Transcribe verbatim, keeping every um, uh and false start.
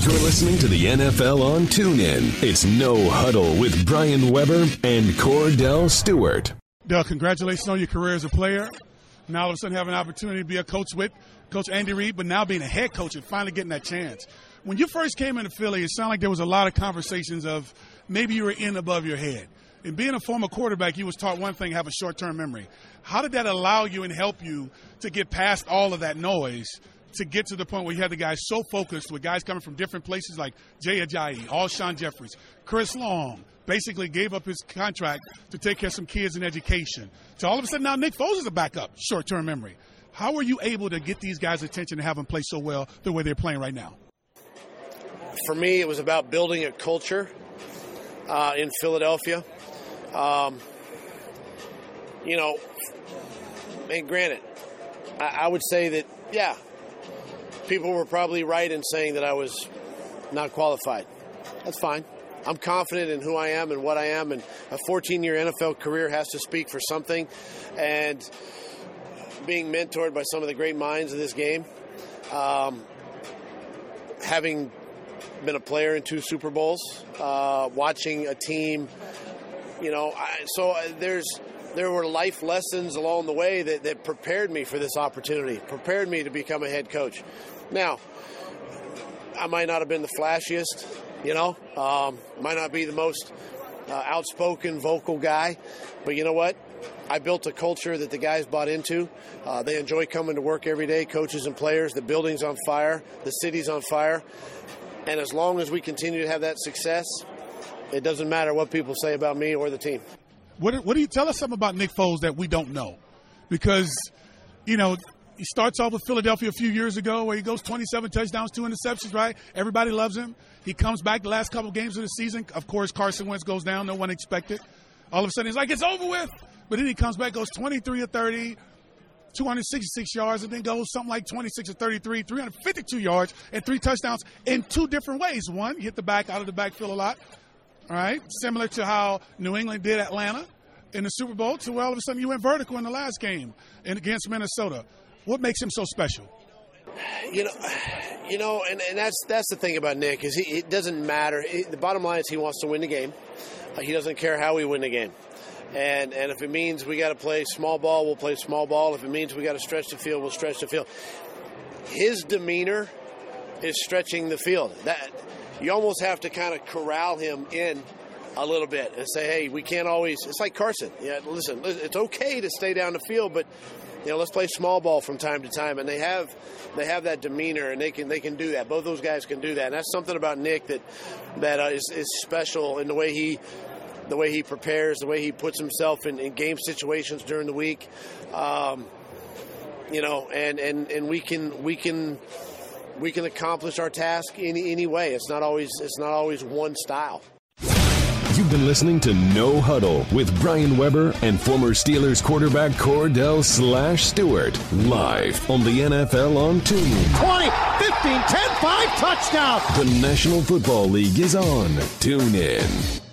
You're listening to the N F L on TuneIn. It's No Huddle with Brian Weber and Cordell Stewart. Doug, congratulations on your career as a player. Now all of a sudden have an opportunity to be a coach with Coach Andy Reid, but now being a head coach and finally getting that chance. When you first came into Philly, it sounded like there was a lot of conversations of maybe you were in above your head. And being a former quarterback, you was taught one thing, have a short-term memory. How did that allow you and help you to get past all of that noise to get to the point where you had the guys so focused with guys coming from different places like Jay Ajayi, AlSean Jeffries, Chris Long, basically gave up his contract to take care of some kids in education. So all of a sudden now Nick Foles is a backup, short-term memory. How are you able to get these guys' attention and have them play so well the way they're playing right now? For me, it was about building a culture uh, in Philadelphia. Um, you know, and granted, I, I would say that, yeah, people were probably right in saying that I was not qualified. That's fine. I'm confident in who I am and what I am, and a fourteen-year N F L career has to speak for something. And being mentored by some of the great minds of this game, um, having been a player in two Super Bowls, uh, watching a team, you know, I, so there's there were life lessons along the way that, that prepared me for this opportunity, prepared me to become a head coach. Now, I might not have been the flashiest, you know, um, might not be the most uh, outspoken, vocal guy, but you know what? I built a culture that the guys bought into. Uh, they enjoy coming to work every day, coaches and players. The building's on fire. The city's on fire. And as long as we continue to have that success, it doesn't matter what people say about me or the team. What, what do you tell us something about Nick Foles that we don't know? Because, you know, he starts off with Philadelphia a few years ago where he goes twenty-seven touchdowns, two interceptions, right? Everybody loves him. He comes back the last couple games of the season. Of course, Carson Wentz goes down. No one expected. All of a sudden, he's like, it's over with. But then he comes back, goes twenty-three or thirty, two hundred sixty-six yards, and then goes something like twenty-six or thirty-three, three hundred fifty-two yards, and three touchdowns in two different ways. One, hit the back, out of the backfield a lot. All right, similar to how New England did Atlanta in the Super Bowl, to where all of a sudden you went vertical in the last game and against Minnesota. What makes him so special? You know, you know, and, and that's that's the thing about Nick is he it doesn't matter. He, the bottom line is he wants to win the game. Uh, he doesn't care how we win the game. And and if it means we got to play small ball, we'll play small ball. If it means we got to stretch the field, we'll stretch the field. His demeanor is stretching the field. That. You almost have to kind of corral him in a little bit and say, hey, we can't always – it's like Carson. Yeah, listen, it's okay to stay down the field, but, you know, let's play small ball from time to time. And they have they have that demeanor, and they can they can do that. Both those guys can do that. And that's something about Nick that that uh, is, is special in the way he the way he prepares, the way he puts himself in, in game situations during the week. Um, you know, and, and, and we can we can – we can accomplish our task in any way. It's not always it's not always one style. You've been listening to No Huddle with Brian Weber and former Steelers quarterback Cordell Slash Stewart live on the N F L on TuneIn. twenty, fifteen, ten, five, touchdown. The National Football League is on TuneIn.